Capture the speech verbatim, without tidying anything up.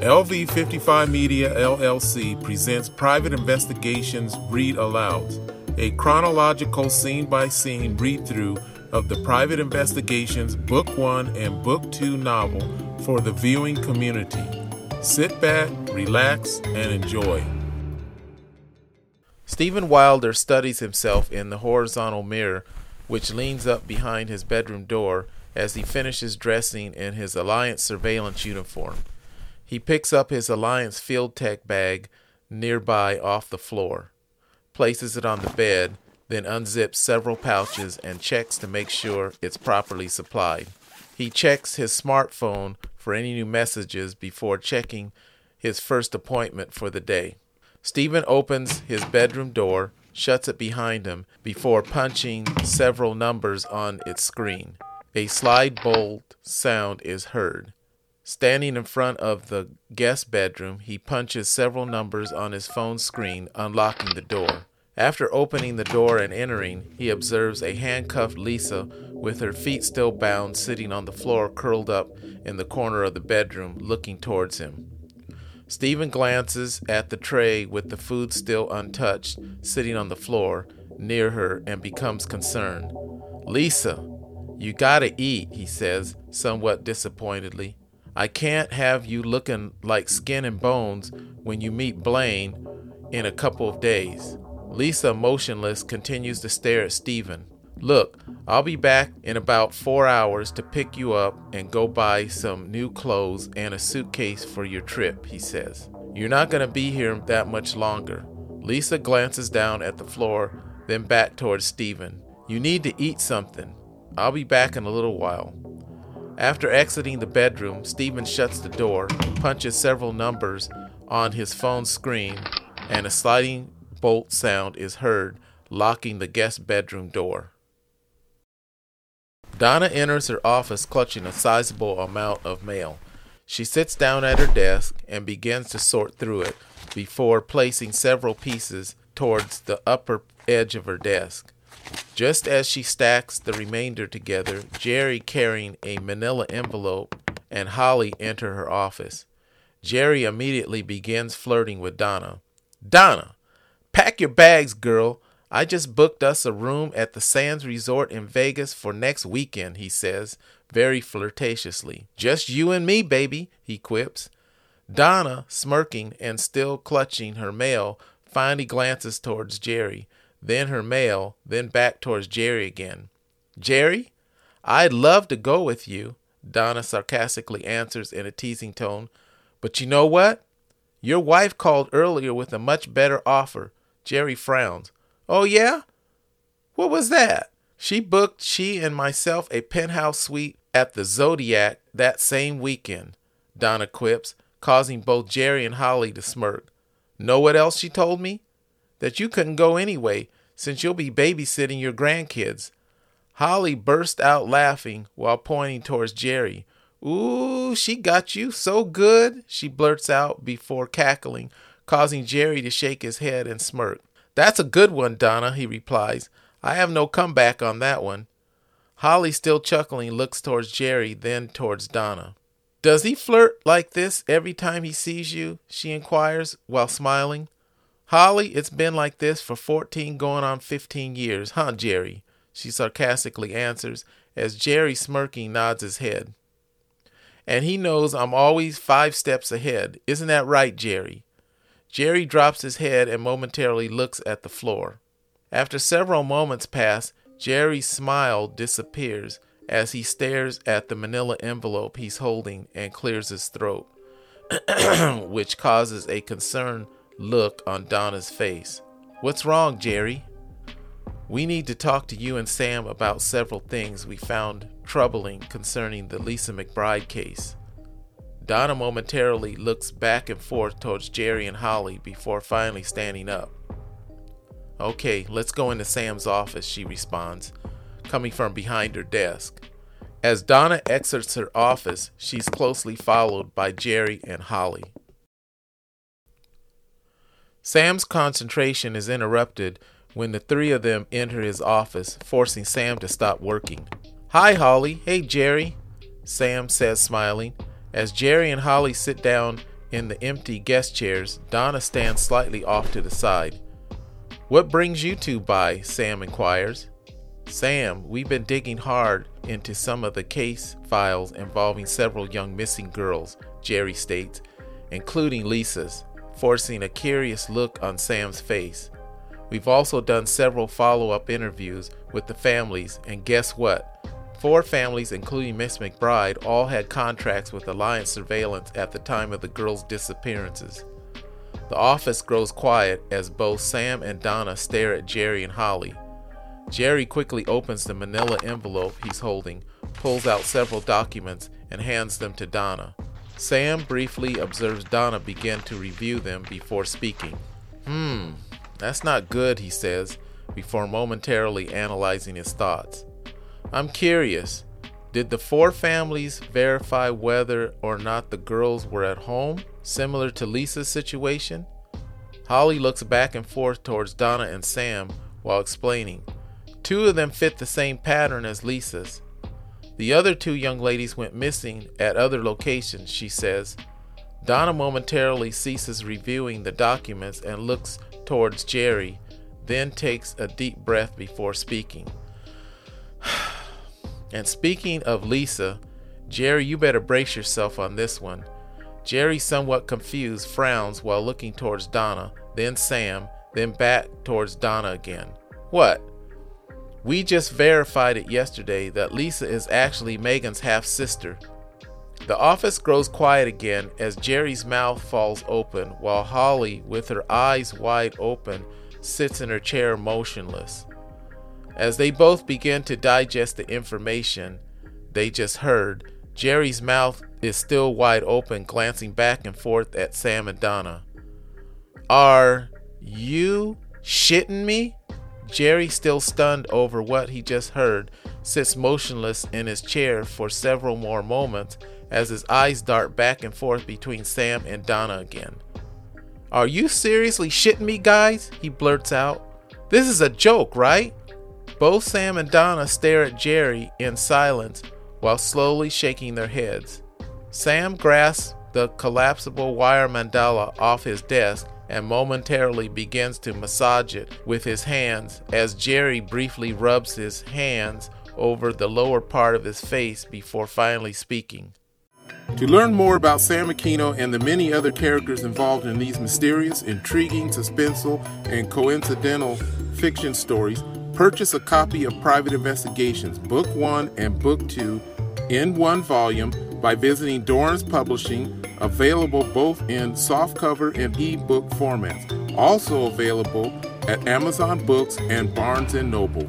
L V fifty-five Media L L C presents Private Investigations Read Alouds, a chronological scene-by-scene read-through of the Private Investigations Book one and Book two novel for the viewing community. Sit back, relax, and enjoy. Steven Wilder studies himself in the horizontal mirror, which leans up behind his bedroom door as he finishes dressing in his Alliance surveillance uniform. He picks up his Alliance Field Tech bag nearby off the floor, places it on the bed, then unzips several pouches and checks to make sure it's properly supplied. He checks his smartphone for any new messages before checking his first appointment for the day. Steven opens his bedroom door, shuts it behind him before punching several numbers on its screen. A slide bolt sound is heard. Standing in front of the guest bedroom, he punches several numbers on his phone screen, unlocking the door. After opening the door and entering, he observes a handcuffed Lisa with her feet still bound, sitting on the floor curled up in the corner of the bedroom, looking towards him. Steven glances at the tray with the food still untouched, sitting on the floor near her, and becomes concerned. "Lisa, you gotta eat," he says, somewhat disappointedly. "I can't have you looking like skin and bones when you meet Blaine in a couple of days." Lisa, motionless, continues to stare at Steven. "Look, I'll be back in about four hours to pick you up and go buy some new clothes and a suitcase for your trip," he says. "You're not going to be here that much longer." Lisa glances down at the floor, then back towards Steven. "You need to eat something. I'll be back in a little while." After exiting the bedroom, Steven shuts the door, punches several numbers on his phone screen, and a sliding bolt sound is heard, locking the guest bedroom door. Donna enters her office clutching a sizable amount of mail. She sits down at her desk and begins to sort through it before placing several pieces towards the upper edge of her desk. Just as she stacks the remainder together, Jerry, carrying a manila envelope, and Holly enter her office. Jerry immediately begins flirting with Donna. "Donna, pack your bags, girl. I just booked us a room at the Sands Resort in Vegas for next weekend," he says, very flirtatiously. "Just you and me, baby," he quips. Donna, smirking and still clutching her mail, finally glances towards Jerry, then her mail, then back towards Jerry again. "Jerry, I'd love to go with you," Donna sarcastically answers in a teasing tone. "But you know what? Your wife called earlier with a much better offer." Jerry frowns. "Oh, yeah? What was that?" "She booked she and myself a penthouse suite at the Zodiac that same weekend," Donna quips, causing both Jerry and Holly to smirk. "Know what else she told me? That you couldn't go anyway, since you'll be babysitting your grandkids." Holly burst out laughing while pointing towards Jerry. "Ooh, she got you so good," she blurts out before cackling, causing Jerry to shake his head and smirk. "That's a good one, Donna," he replies. "I have no comeback on that one." Holly, still chuckling, looks towards Jerry, then towards Donna. "Does he flirt like this every time he sees you?" she inquires while smiling. "Holly, it's been like this for fourteen going on fifteen years, huh, Jerry?" she sarcastically answers as Jerry, smirking, nods his head. "And he knows I'm always five steps ahead. Isn't that right, Jerry?" Jerry drops his head and momentarily looks at the floor. After several moments pass, Jerry's smile disappears as he stares at the manila envelope he's holding and clears his throat, which causes a concern look on Donna's face. "What's wrong, Jerry?" "We need to talk to you and Sam about several things we found troubling concerning the Lisa McBride case." Donna momentarily looks back and forth towards Jerry and Holly before finally standing up. "Okay, let's go into Sam's office," she responds, coming from behind her desk. As Donna exits her office, she's closely followed by Jerry and Holly. Sam's concentration is interrupted when the three of them enter his office, forcing Sam to stop working. "Hi, Holly. Hey, Jerry," Sam says, smiling. As Jerry and Holly sit down in the empty guest chairs, Donna stands slightly off to the side. "What brings you two by?" Sam inquires. "Sam, we've been digging hard into some of the case files involving several young missing girls," Jerry states, including Lisa's, forcing a curious look on Sam's face. "We've also done several follow-up interviews with the families, and guess what? Four families, including Miss McBride, all had contracts with Alliance Surveillance at the time of the girls' disappearances." The office grows quiet as both Sam and Donna stare at Jerry and Holly. Jerry quickly opens the manila envelope he's holding, pulls out several documents, and hands them to Donna. Sam briefly observes Donna begin to review them before speaking. Hmm, that's not good, he says, before momentarily analyzing his thoughts. "I'm curious, did the four families verify whether or not the girls were at home, similar to Lisa's situation?" Holly looks back and forth towards Donna and Sam while explaining. "Two of them fit the same pattern as Lisa's. The other two young ladies went missing at other locations," she says. Donna momentarily ceases reviewing the documents and looks towards Jerry, then takes a deep breath before speaking. "And speaking of Lisa, Jerry, you better brace yourself on this one." Jerry, somewhat confused, frowns while looking towards Donna, then Sam, then back towards Donna again. "What?" "We just verified it yesterday that Lisa is actually Megan's half-sister." The office grows quiet again as Jerry's mouth falls open, while Holly, with her eyes wide open, sits in her chair motionless. As they both begin to digest the information they just heard, Jerry's mouth is still wide open, glancing back and forth at Sam and Donna. "Are you shitting me?" Jerry, still stunned over what he just heard, sits motionless in his chair for several more moments as his eyes dart back and forth between Sam and Donna again. "Are you seriously shitting me, guys?" he blurts out. "This is a joke, right?" Both Sam and Donna stare at Jerry in silence while slowly shaking their heads. Sam grasps the collapsible wire mandala off his desk and momentarily begins to massage it with his hands as Jerry briefly rubs his hands over the lower part of his face before finally speaking. To learn more about Sam Aquino and the many other characters involved in these mysterious, intriguing, suspenseful, and coincidental fiction stories, purchase a copy of Private Investigations, Book one and Book two, in one volume by visiting Doran's Publishing, available both in softcover and ebook formats. Also available at Amazon Books and Barnes and Noble.